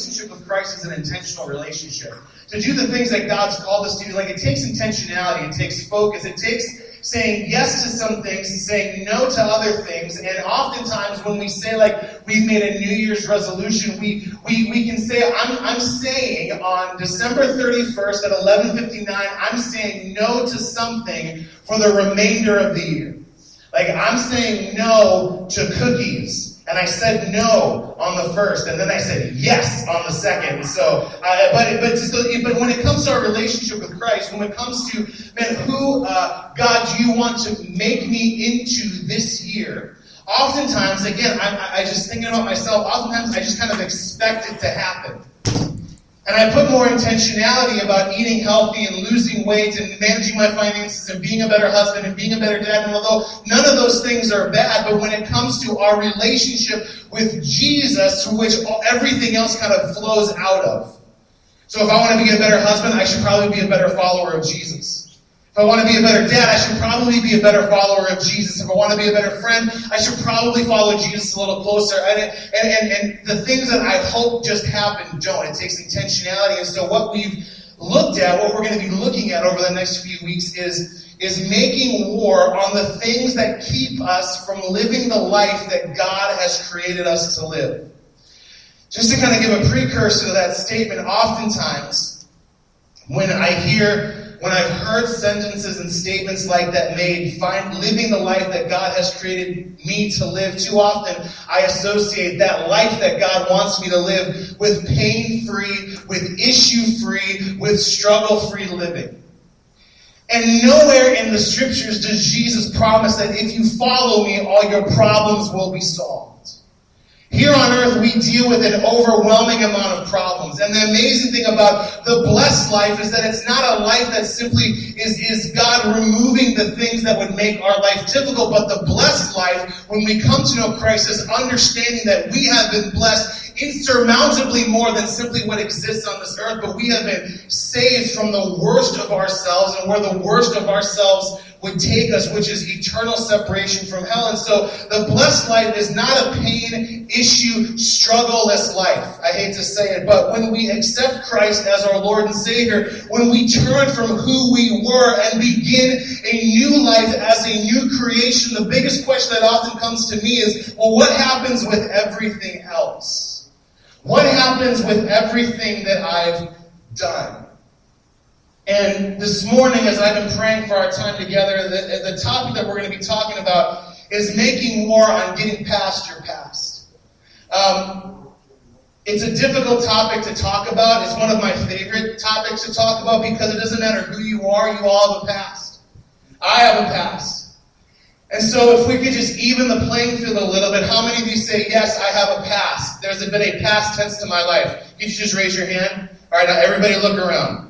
relationship with Christ is an intentional relationship. To do the things that God's called us to do, like, it takes intentionality, it takes focus, it takes saying yes to some things and saying no to other things. And oftentimes when we say, like, we've made a New Year's resolution, we can say, I'm saying on December 31st at 11:59, I'm saying no to something for the remainder of the year. Like, I'm saying no to cookies. And I said no on the first, and then I said yes on the second. So, but when it comes to our relationship with Christ, when it comes to, man, who, God, do you want to make me into this year? Oftentimes, again, I just thinking about myself, oftentimes I just kind of expect it to happen. And I put more intentionality about eating healthy and losing weight and managing my finances and being a better husband and being a better dad. And although none of those things are bad, but when it comes to our relationship with Jesus, through which everything else kind of flows out of. So if I want to be a better husband, I should probably be a better follower of Jesus. If I want to be a better dad, I should probably be a better follower of Jesus. If I want to be a better friend, I should probably follow Jesus a little closer. And the things that I hope just happen don't. It takes intentionality. And so what we've looked at, what we're going to be looking at over the next few weeks is making war on the things that keep us from living the life that God has created us to live. Just to kind of give a precursor to that statement, oftentimes when I've heard sentences and statements like that made, find living the life that God has created me to live, too often I associate that life that God wants me to live with pain-free, with issue-free, with struggle-free living. And nowhere in the scriptures does Jesus promise that if you follow me, all your problems will be solved. Here on earth, we deal with an overwhelming amount of problems. And the amazing thing about the blessed life is that it's not a life that simply is God removing the things that would make our life difficult, but the blessed life, when we come to know Christ, is understanding that we have been blessed insurmountably more than simply what exists on this earth, but we have been saved from the worst of ourselves and where the worst of ourselves would take us, which is eternal separation from hell. And so the blessed life is not a pain, issue, struggle-less life. I hate to say it, but when we accept Christ as our Lord and Savior, when we turn from who we were and begin a new life as a new creation, the biggest question that often comes to me is, well, what happens with everything else? What happens with everything that I've done? And this morning, as I've been praying for our time together, the topic that we're going to be talking about is making war on getting past your past. It's a difficult topic to talk about. It's one of my favorite topics to talk about because it doesn't matter who you are, you all have a past. I have a past. And so if we could just even the playing field a little bit, how many of you say, yes, I have a past? There's been a past tense to my life. Could you just raise your hand? All right, now everybody look around.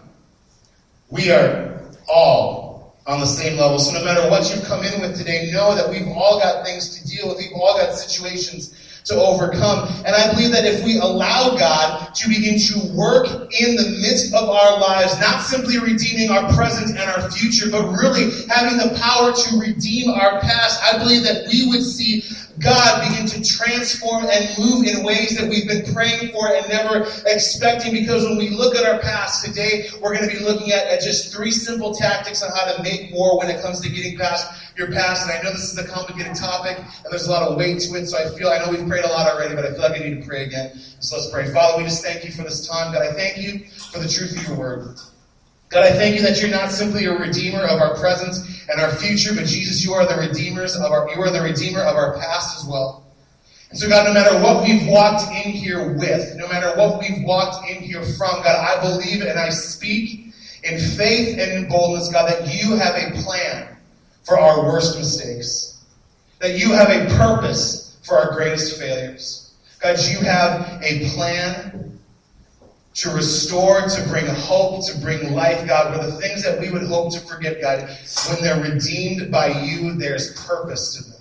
We are all on the same level. So no matter what you've come in with today, know that we've all got things to deal with. We've all got situations to overcome. And I believe that if we allow God to begin to work in the midst of our lives, not simply redeeming our present and our future, but really having the power to redeem our past, I believe that we would see God begin to transform and move in ways that we've been praying for and never expecting, because when we look at our past today, we're going to be looking at just three simple tactics on how to make war when it comes to getting past your past. And I know this is a complicated topic, and there's a lot of weight to it, so I know we've prayed a lot already, but I feel like I need to pray again. So let's pray. Father, we just thank you for this time. God, I thank you for the truth of your word. God, I thank you that you're not simply a redeemer of our present and our future, but Jesus, you are the redeemer of our past as well. And so, God, no matter what we've walked in here with, no matter what we've walked in here from, God, I believe and I speak in faith and in boldness, God, that you have a plan for our worst mistakes, that you have a purpose for our greatest failures. God, you have a plan to restore, to bring hope, to bring life, God, where the things that we would hope to forget, God, when they're redeemed by you, there's purpose to them.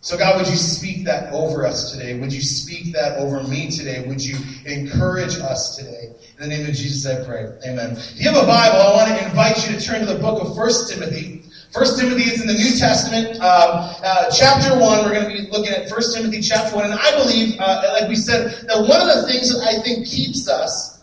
So, God, would you speak that over us today? Would you speak that over me today? Would you encourage us today? In the name of Jesus, I pray. Amen. If you have a Bible, I want to invite you to turn to the book of 1 Timothy. 1 Timothy is in the New Testament. Chapter 1, we're going to be looking at 1 Timothy chapter 1. And I believe, like we said, that one of the things that I think keeps us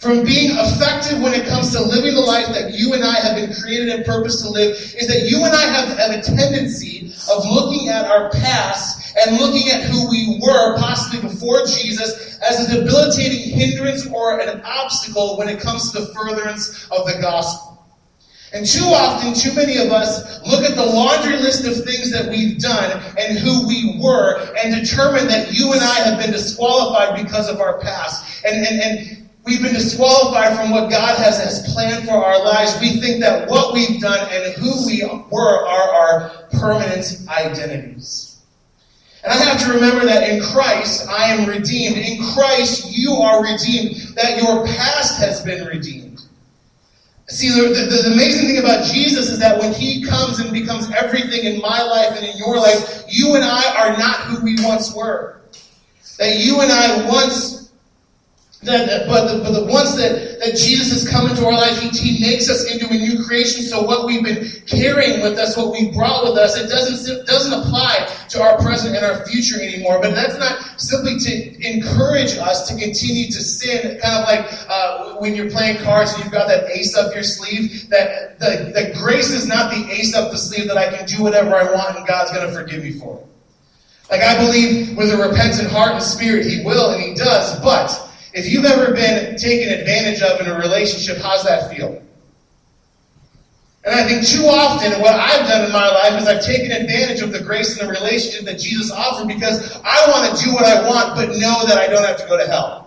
from being effective when it comes to living the life that you and I have been created and purposed to live is that you and I have a tendency of looking at our past and looking at who we were possibly before Jesus as a debilitating hindrance or an obstacle when it comes to the furtherance of the gospel. And too often, too many of us look at the laundry list of things that we've done and who we were and determine that you and I have been disqualified because of our past. And we've been disqualified from what God has planned for our lives. We think that what we've done and who we were are our permanent identities. And I have to remember that in Christ, I am redeemed. In Christ, you are redeemed. That your past has been redeemed. See, the amazing thing about Jesus is that when he comes and becomes everything in my life and in your life, you and I are not who we once were. That you and I once But once that Jesus has come into our life, he makes us into a new creation. So what we've been carrying with us, what we brought with us, it doesn't apply to our present and our future anymore. But that's not simply to encourage us to continue to sin, kind of like when you're playing cards and you've got that ace up your sleeve. That the grace is not the ace up the sleeve that I can do whatever I want and God's going to forgive me for it. Like I believe with a repentant heart and spirit, he will and he does, but if you've ever been taken advantage of in a relationship, how's that feel? And I think too often what I've done in my life is I've taken advantage of the grace in the relationship that Jesus offered because I want to do what I want but know that I don't have to go to hell.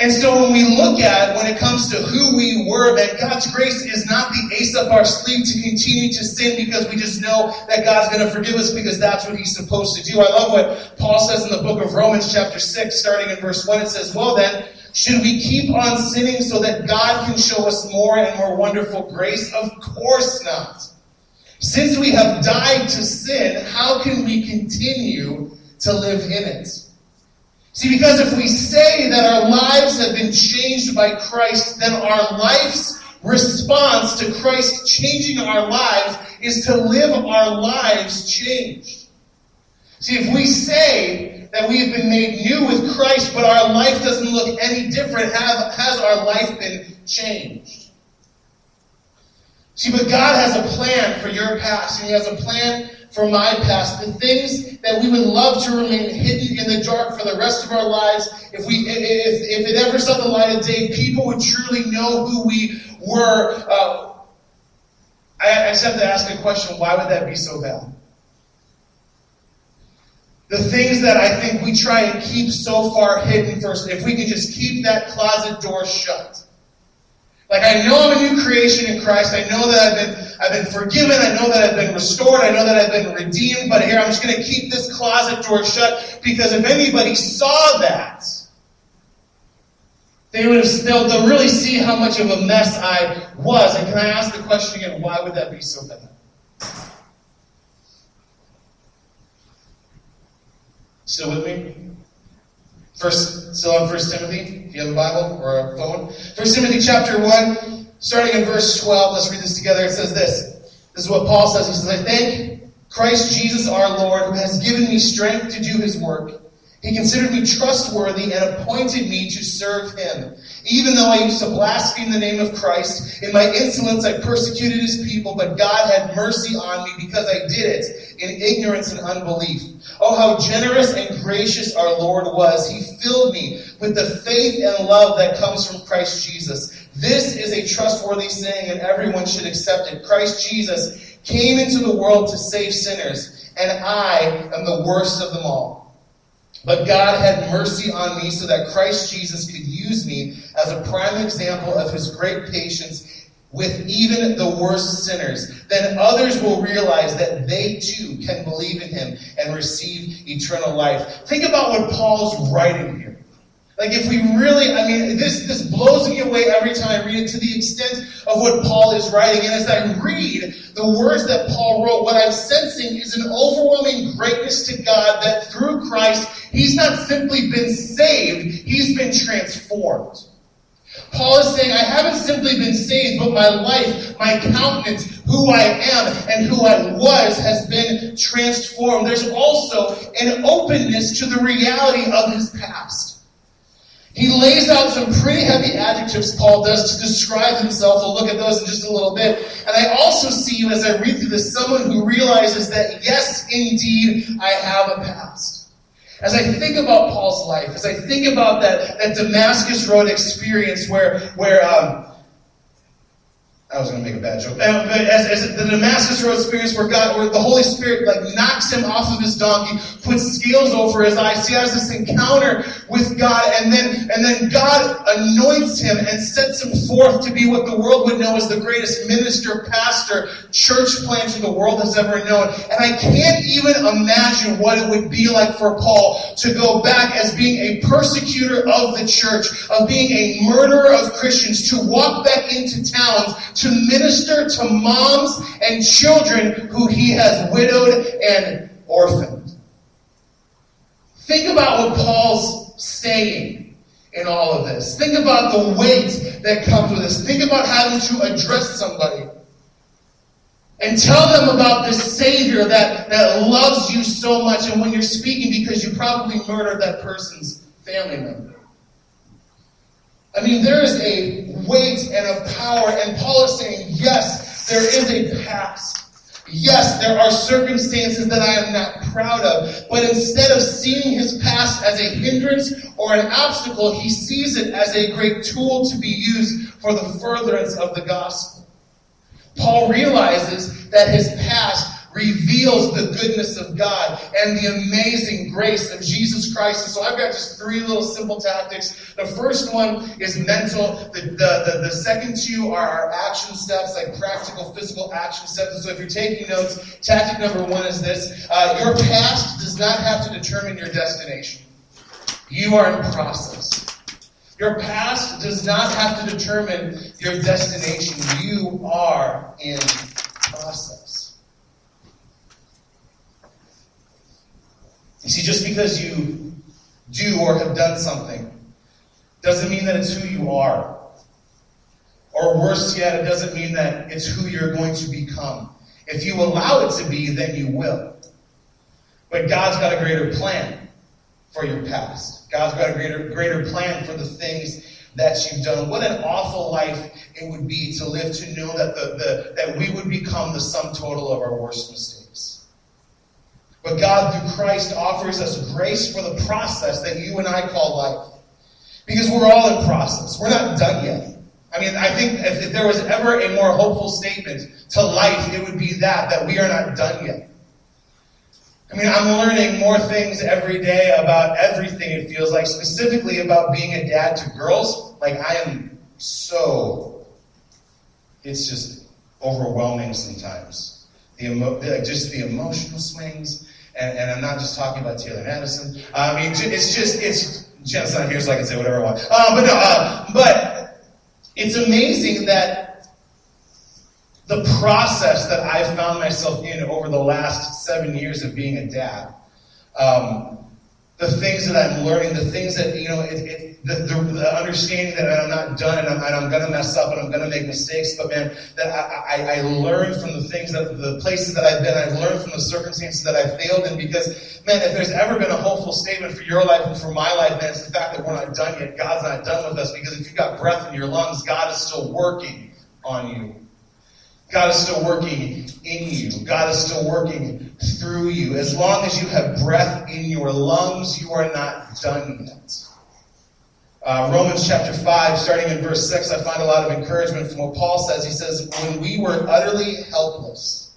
And so when we look at, when it comes to who we were, that God's grace is not the ace up our sleeve to continue to sin because we just know that God's going to forgive us because that's what he's supposed to do. I love what Paul says in the book of Romans chapter 6, starting in verse 1. It says, well then, should we keep on sinning so that God can show us more and more wonderful grace? Of course not. Since we have died to sin, how can we continue to live in it? See, because if we say that our lives have been changed by Christ, then our life's response to Christ changing our lives is to live our lives changed. See, if we say that we've been made new with Christ, but our life doesn't look any different, has our life been changed? See, but God has a plan for your past, and he has a plan for my past, the things that we would love to remain hidden in the dark for the rest of our lives. If it ever saw the light of day, people would truly know who we were. I just have to ask a question, why would that be so bad? The things that I think we try and keep so far hidden first, if we can just keep that closet door shut. Like, I know I'm a new creation in Christ. I know that I've been forgiven. I know that I've been restored. I know that I've been redeemed. But here, I'm just going to keep this closet door shut because if anybody saw that, they'll really see how much of a mess I was. And can I ask the question again, why would that be so bad? Still with me? Still on 1 Timothy, if you have a Bible or a phone. 1 Timothy chapter 1, starting in verse 12. Let's read this together. It says this. This is what Paul says. He says, I thank Christ Jesus our Lord, who has given me strength to do his work. He considered me trustworthy and appointed me to serve him. Even though I used to blaspheme the name of Christ, in my insolence I persecuted his people, but God had mercy on me because I did it in ignorance and unbelief. Oh, how generous and gracious our Lord was. He filled me with the faith and love that comes from Christ Jesus. This is a trustworthy saying, and everyone should accept it. Christ Jesus came into the world to save sinners, and I am the worst of them all. But God had mercy on me so that Christ Jesus could use me as a prime example of his great patience with even the worst sinners. Then others will realize that they too can believe in him and receive eternal life. Think about what Paul's writing here. Like if we really, this blows me away every time I read it to the extent of what Paul is writing. And as I read the words that Paul wrote, what I'm sensing is an overwhelming greatness to God that through Christ, he's not simply been saved, he's been transformed. Paul is saying, I haven't simply been saved, but my life, my countenance, who I am and who I was has been transformed. There's also an openness to the reality of his past. He lays out some pretty heavy adjectives, Paul does, to describe himself. We'll look at those in just a little bit. And I also see you, as I read through this, someone who realizes that, yes, indeed, I have a past. As I think about Paul's life, as I think about that Damascus Road experience where I was going to make a bad joke. As the Damascus Road experience where the Holy Spirit knocks him off of his donkey, puts scales over his eyes. He has this encounter with God, and then God anoints him and sets him forth to be what the world would know as the greatest minister, pastor, church planter the world has ever known. And I can't even imagine what it would be like for Paul to go back as being a persecutor of the church, of being a murderer of Christians, to walk back into towns to minister to moms and children who he has widowed and orphaned. Think about what Paul's saying in all of this. Think about the weight that comes with this. Think about having to address somebody and tell them about this Savior that loves you so much, and when you're speaking, because you probably murdered that person's family member. I mean, there is a weight and a power, and Paul is saying, yes, there is a past. Yes, there are circumstances that I am not proud of, but instead of seeing his past as a hindrance or an obstacle, he sees it as a great tool to be used for the furtherance of the gospel. Paul realizes that his past reveals the goodness of God and the amazing grace of Jesus Christ. And so I've got just three little simple tactics. The first one is mental. The second two are our action steps, like practical, physical action steps. And so if you're taking notes, tactic number one is this. Your past does not have to determine your destination. You are in process. Your past does not have to determine your destination. You are in process. You see, just because you do or have done something doesn't mean that it's who you are. Or worse yet, it doesn't mean that it's who you're going to become. If you allow it to be, then you will. But God's got a greater plan for your past. God's got a greater plan for the things that you've done. What an awful life it would be to live to know that that we would become the sum total of our worst mistakes. But God, through Christ, offers us grace for the process that you and I call life. Because we're all in process. We're not done yet. I mean, I think if there was ever a more hopeful statement to life, it would be that we are not done yet. I mean, I'm learning more things every day about everything, it feels like, specifically about being a dad to girls. It's just overwhelming sometimes. Just the emotional swings. And I'm not just talking about Taylor Madison. I mean, it's Jen's not here, so I can say whatever I want. But it's amazing that the process that I've found myself in over the last 7 years of being a dad, the things that I'm learning, the things that, the understanding that I'm not done and I'm going to mess up and I'm going to make mistakes, but man, that I learned from the places that I've been, I've learned from the circumstances that I've failed in, because, man, if there's ever been a hopeful statement for your life and for my life, man, it's the fact that we're not done yet. God's not done with us, because if you've got breath in your lungs, God is still working on you. God is still working in you. God is still working through you. As long as you have breath in your lungs, you are not done yet. Romans chapter 5, starting in verse 6, I find a lot of encouragement from what Paul says. He says, when we were utterly helpless,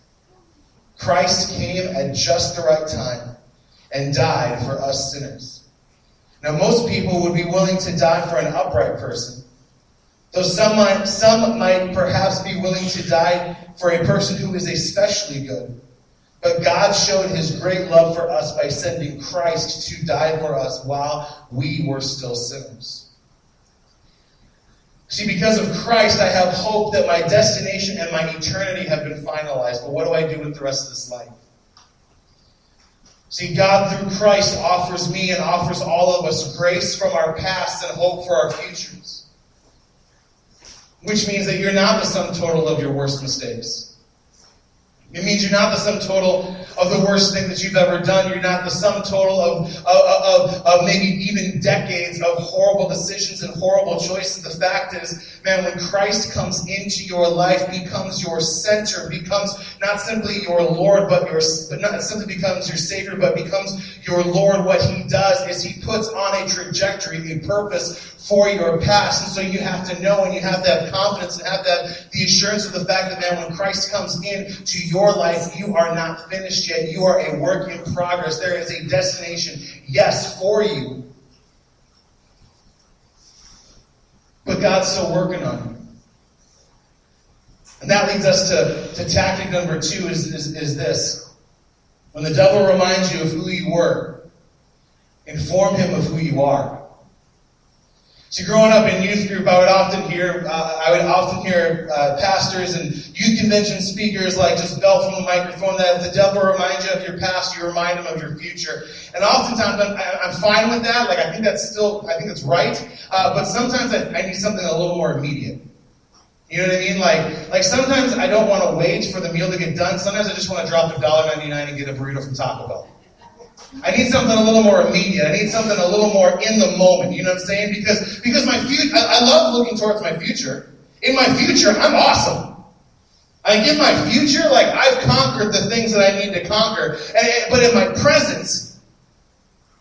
Christ came at just the right time and died for us sinners. Now, most people would be willing to die for an upright person, though some might perhaps be willing to die for a person who is especially good. But God showed his great love for us by sending Christ to die for us while we were still sinners. See, because of Christ, I have hope that my destination and my eternity have been finalized. But what do I do with the rest of this life? See, God, through Christ, offers me and offers all of us grace from our past and hope for our futures. which means that you're not the sum total of your worst mistakes. It means you're not the sum total of the worst thing that you've ever done. You're not the sum total of maybe even decades of horrible decisions and horrible choices. The fact is, man, when Christ comes into your life, becomes your center, becomes not simply your Lord, but not simply becomes your Savior, but becomes your Lord. What He does is He puts on a trajectory, a purpose for your past. And so you have to know and you have that confidence and have that the assurance of the fact that, man, when Christ comes into your life, you are not finished yet. You are a work in progress. There is a destination, yes, for you. But God's still working on you. And that leads us to tactic number two is this. When the devil reminds you of who you were, inform him of who you are. So growing up in youth group, I would often hear pastors and youth convention speakers like just belt from the microphone that if the devil reminds you of your past, you remind him of your future. And oftentimes I'm fine with that. Like I think that's right. But sometimes I need something a little more immediate. You know what I mean? Like sometimes I don't want to wait for the meal to get done. Sometimes I just want to drop $1.99 and get a burrito from Taco Bell. I need something a little more immediate. I need something a little more in the moment. You know what I'm saying? Because my future, I love looking towards my future. In my future, I'm awesome. Like in my future, like I've conquered the things that I need to conquer. But in my presence,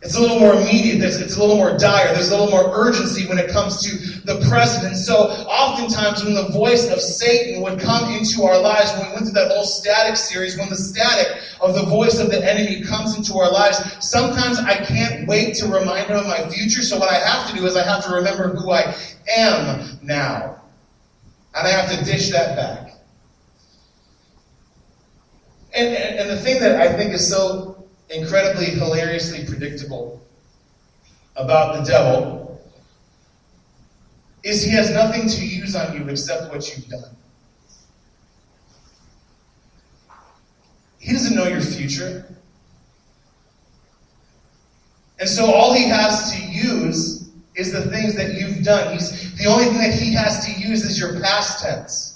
it's a little more immediate. It's a little more dire. There's a little more urgency when it comes to the present. And so oftentimes when the voice of Satan would come into our lives, when we went through that whole static series, when the static of the voice of the enemy comes into our lives, sometimes I can't wait to remind him of my future. So what I have to do is I have to remember who I am now. And I have to dish that back. And the thing that I think is so incredibly, hilariously predictable about the devil is he has nothing to use on you except what you've done. He doesn't know your future. And so all he has to use is the things that you've done. The only thing that he has to use is your past tense.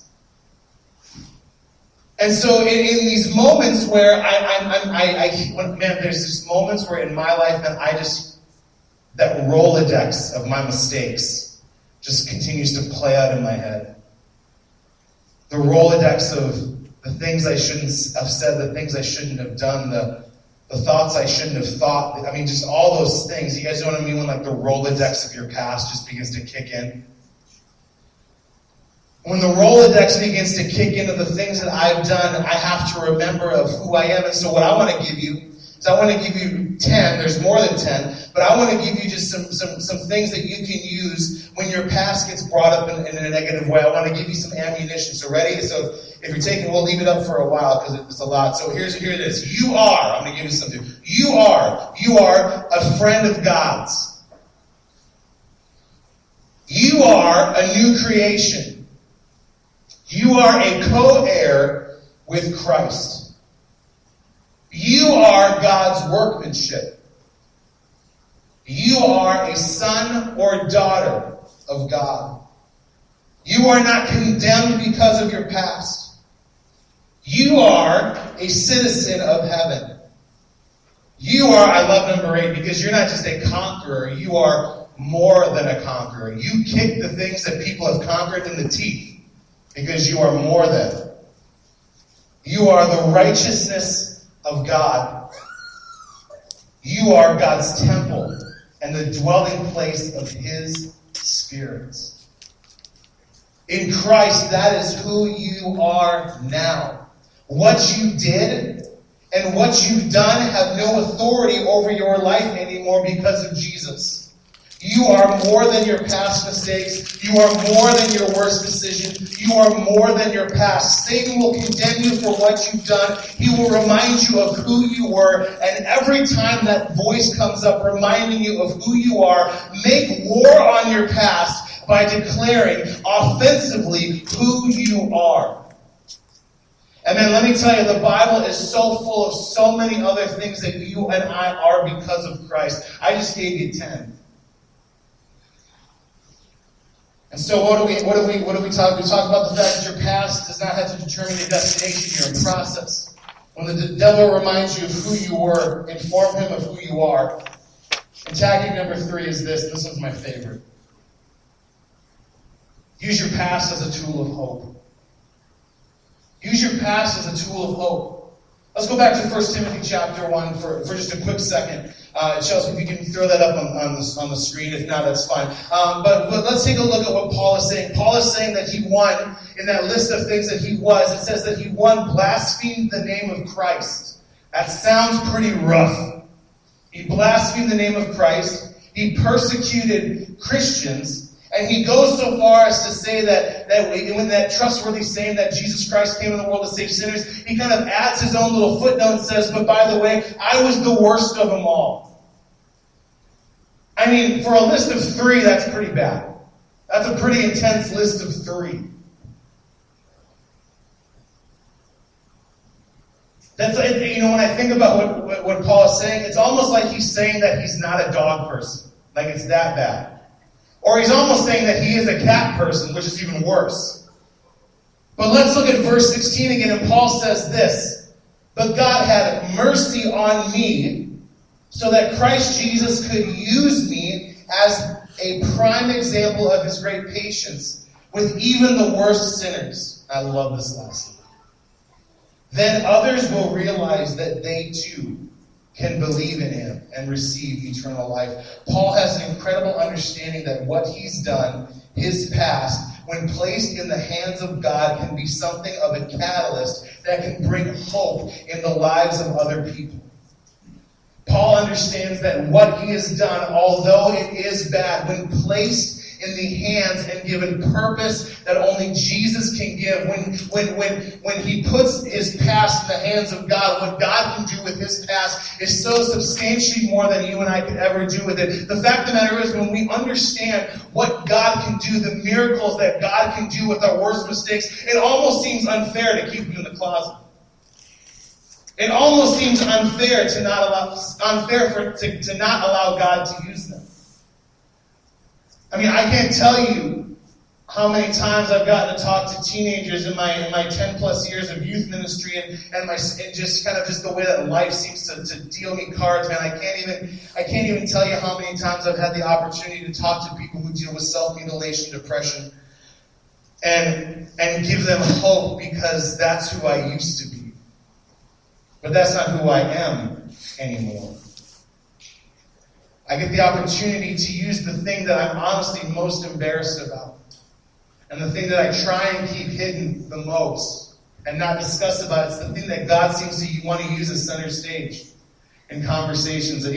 And so in these moments where there's these moments where in my life that that Rolodex of my mistakes just continues to play out in my head. The Rolodex of the things I shouldn't have said, the things I shouldn't have done, the thoughts I shouldn't have thought. I mean, just all those things. You guys know what I mean? When like the Rolodex of your past just begins to kick in. When the Rolodex begins to kick into the things that I've done, I have to remember of who I am. And so what I want to give you, so I want to give you 10, there's more than 10, but I want to give you just some things that you can use when your past gets brought up in a negative way. I want to give you some ammunition. So ready? So if you're taking, we'll leave it up for a while because it's a lot. So here it is. You are, I'm going to give you something. You are a friend of God's. You are a new creation. You are a co-heir with Christ. You are God's workmanship. You are a son or daughter of God. You are not condemned because of your past. You are a citizen of heaven. You are, I love number 8, because you're not just a conqueror. You are more than a conqueror. You kick the things that people have conquered in the teeth because you are more than. You are the righteousness of God. You are God's temple and the dwelling place of His Spirit. In Christ, that is who you are now. What you did and what you've done have no authority over your life anymore because of Jesus. You are more than your past mistakes. You are more than your worst decision. You are more than your past. Satan will condemn you for what you've done. He will remind you of who you were. And every time that voice comes up reminding you of who you are, make war on your past by declaring offensively who you are. And then let me tell you, the Bible is so full of so many other things that you and I are because of Christ. I just gave you 10. And so what do we talk? We talk about the fact that your past does not have to determine your destination, your process. When the devil reminds you of who you were, inform him of who you are. And tactic number 3 is this. This one's my favorite. Use your past as a tool of hope. Use your past as a tool of hope. Let's go back to 1 Timothy chapter 1 for just a quick second. Chelsea, if you can throw that up on the screen. If not, that's fine. But let's take a look at what Paul is saying. Paul is saying that he won in that list of things that he was. It says that he won, blasphemed the name of Christ. That sounds pretty rough. He blasphemed the name of Christ. He persecuted Christians. And he goes so far as to say that when that trustworthy saying that Jesus Christ came in the world to save sinners, he kind of adds his own little footnote and says, but by the way, I was the worst of them all. I mean, for a list of 3, that's pretty bad. That's a pretty intense list of 3. That's, you know, when I think about what Paul is saying, it's almost like he's saying that he's not a dog person. Like it's that bad. Or he's almost saying that he is a cat person, which is even worse. But let's look at verse 16 again, and Paul says this, but God had mercy on me, so that Christ Jesus could use me as a prime example of his great patience with even the worst sinners. I love this lesson. Then others will realize that they too can believe in him and receive eternal life. Paul has an incredible understanding that what he's done, his past, when placed in the hands of God, can be something of a catalyst that can bring hope in the lives of other people. Paul understands that what he has done, although it is bad, when placed in the hands and given purpose that only Jesus can give. When he puts his past in the hands of God, what God can do with his past is so substantially more than you and I could ever do with it. The fact of the matter is, when we understand what God can do, the miracles that God can do with our worst mistakes, it almost seems unfair to keep them in the closet. It almost seems unfair to not allow God to use them. I mean, I can't tell you how many times I've gotten to talk to teenagers in my 10 plus years of youth ministry and just kind of just the way that life seems to deal me cards, man. I can't even tell you how many times I've had the opportunity to talk to people who deal with self-mutilation, depression, and give them hope, because that's who I used to be. But that's not who I am anymore. I get the opportunity to use the thing that I'm honestly most embarrassed about, and the thing that I try and keep hidden the most and not discuss about. It's the thing that God seems to want to use as center stage in conversations, and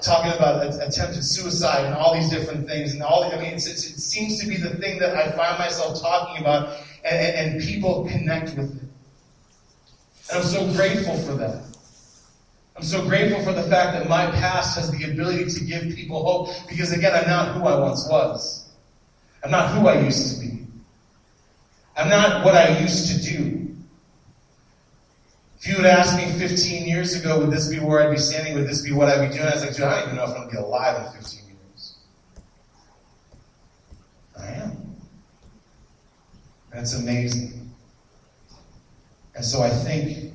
talking about attempted suicide and all these different things. It seems to be the thing that I find myself talking about, and people connect with it. And I'm so grateful for that. I'm so grateful for the fact that my past has the ability to give people hope, because, again, I'm not who I once was. I'm not who I used to be. I'm not what I used to do. If you would ask me 15 years ago, would this be where I'd be standing? Would this be what I'd be doing? I was like, dude, I don't even know if I'm going to be alive in 15 years. I am. That's amazing. And so I think,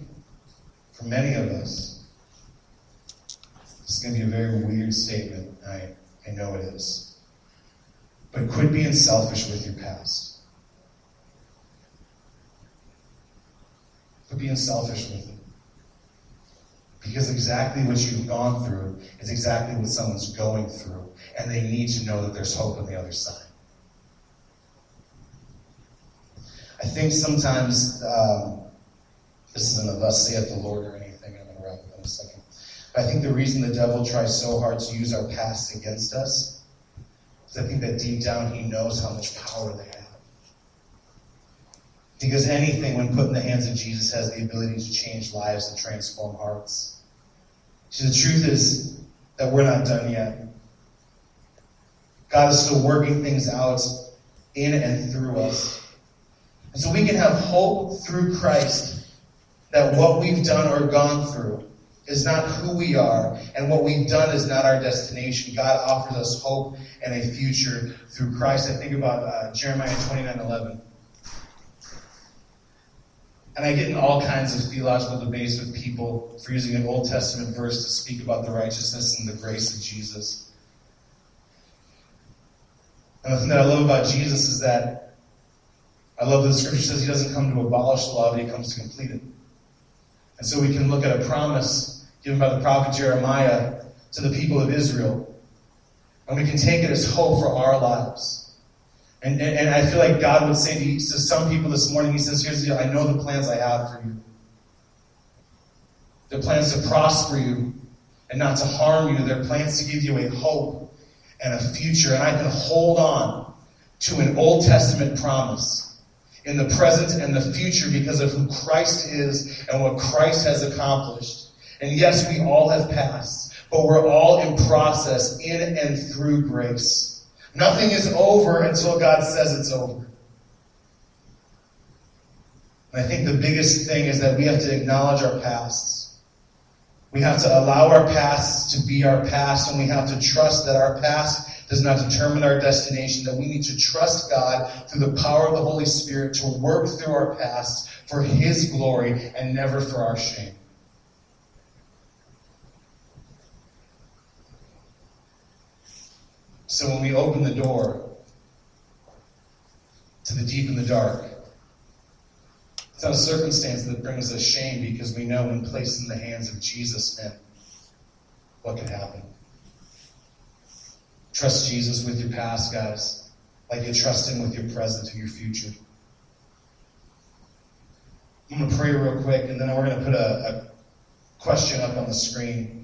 for many of us, it's going to be a very weird statement. I know it is. But quit being selfish with your past. Quit being selfish with it. Because exactly what you've gone through is exactly what someone's going through, and they need to know that there's hope on the other side. I think sometimes, this isn't a thus saith the Lord or anything. I'm going to wrap it up in a second. I think the reason the devil tries so hard to use our past against us is I think that deep down he knows how much power they have. Because anything, when put in the hands of Jesus, has the ability to change lives and transform hearts. See, the truth is that we're not done yet. God is still working things out in and through us. And so we can have hope through Christ that what we've done or gone through is not who we are, and what we've done is not our destination. God offers us hope and a future through Christ. I think about Jeremiah 29:11. And I get in all kinds of theological debates with people for using an Old Testament verse to speak about the righteousness and the grace of Jesus. And the thing that I love about Jesus is that I love that the scripture says he doesn't come to abolish the law, but he comes to complete it. And so we can look at a promise given by the prophet Jeremiah to the people of Israel, and we can take it as hope for our lives. And I feel like God would say to some people this morning, he says, here's the deal, I know the plans I have for you. They're plans to prosper you and not to harm you. They're plans to give you a hope and a future. And I can hold on to an Old Testament promise in the present and the future because of who Christ is and what Christ has accomplished. And yes, we all have passed, but we're all in process in and through grace. Nothing is over until God says it's over. And I think the biggest thing is that we have to acknowledge our pasts. We have to allow our pasts to be our past, and we have to trust that our past does not determine our destination, that we need to trust God through the power of the Holy Spirit to work through our past for His glory and never for our shame. So when we open the door to the deep and the dark, it's not a circumstance that brings us shame, because we know when placed in the hands of Jesus, man, what can happen? Trust Jesus with your past, guys, like you trust Him with your present and your future. I'm going to pray real quick, and then we're going to put a question up on the screen.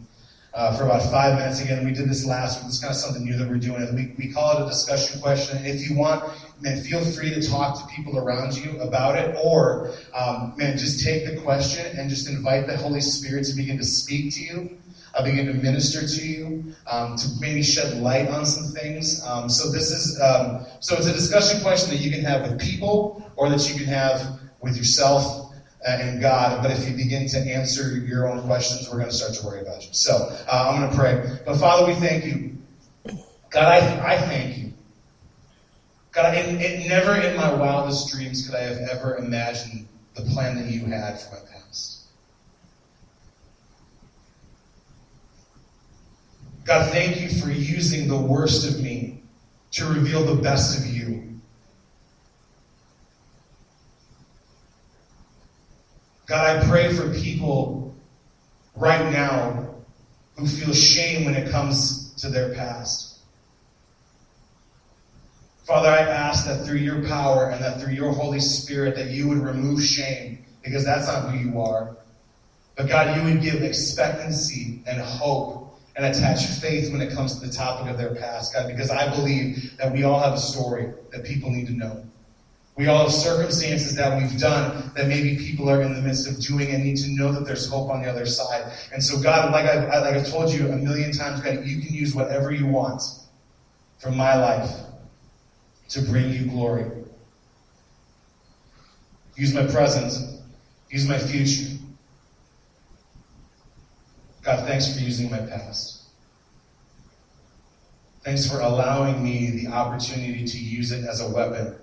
For about 5 minutes. Again, we did this last week. It's kind of something new that we're doing. We call it a discussion question. If you want, man, feel free to talk to people around you about it, or, man, just take the question and just invite the Holy Spirit to begin to speak to you, begin to minister to you, to maybe shed light on some things. So it's a discussion question that you can have with people or that you can have with yourself and God. But if you begin to answer your own questions, we're going to start to worry about you. So I'm going to pray. But Father, we thank you. God, I thank you. God, never in my wildest dreams could I have ever imagined the plan that you had for my past. God, thank you for using the worst of me to reveal the best of you. God, I pray for people right now who feel shame when it comes to their past. Father, I ask that through your power and that through your Holy Spirit that you would remove shame, because that's not who you are. But God, you would give expectancy and hope and attach faith when it comes to the topic of their past, God, because I believe that we all have a story that people need to know. We all have circumstances that we've done that maybe people are in the midst of doing and need to know that there's hope on the other side. And so, God, like I've told you a million times, God, you can use whatever you want from my life to bring you glory. Use my present. Use my future. God, thanks for using my past. Thanks for allowing me the opportunity to use it as a weapon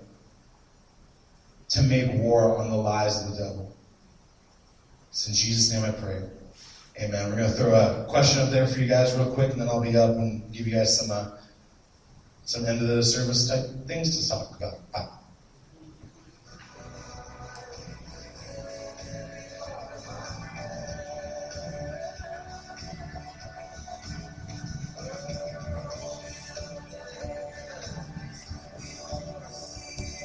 to make war on the lies of the devil. It's in Jesus' name I pray. Amen. We're going to throw a question up there for you guys real quick, and then I'll be up and give you guys some end of the service type things to talk about. Bye.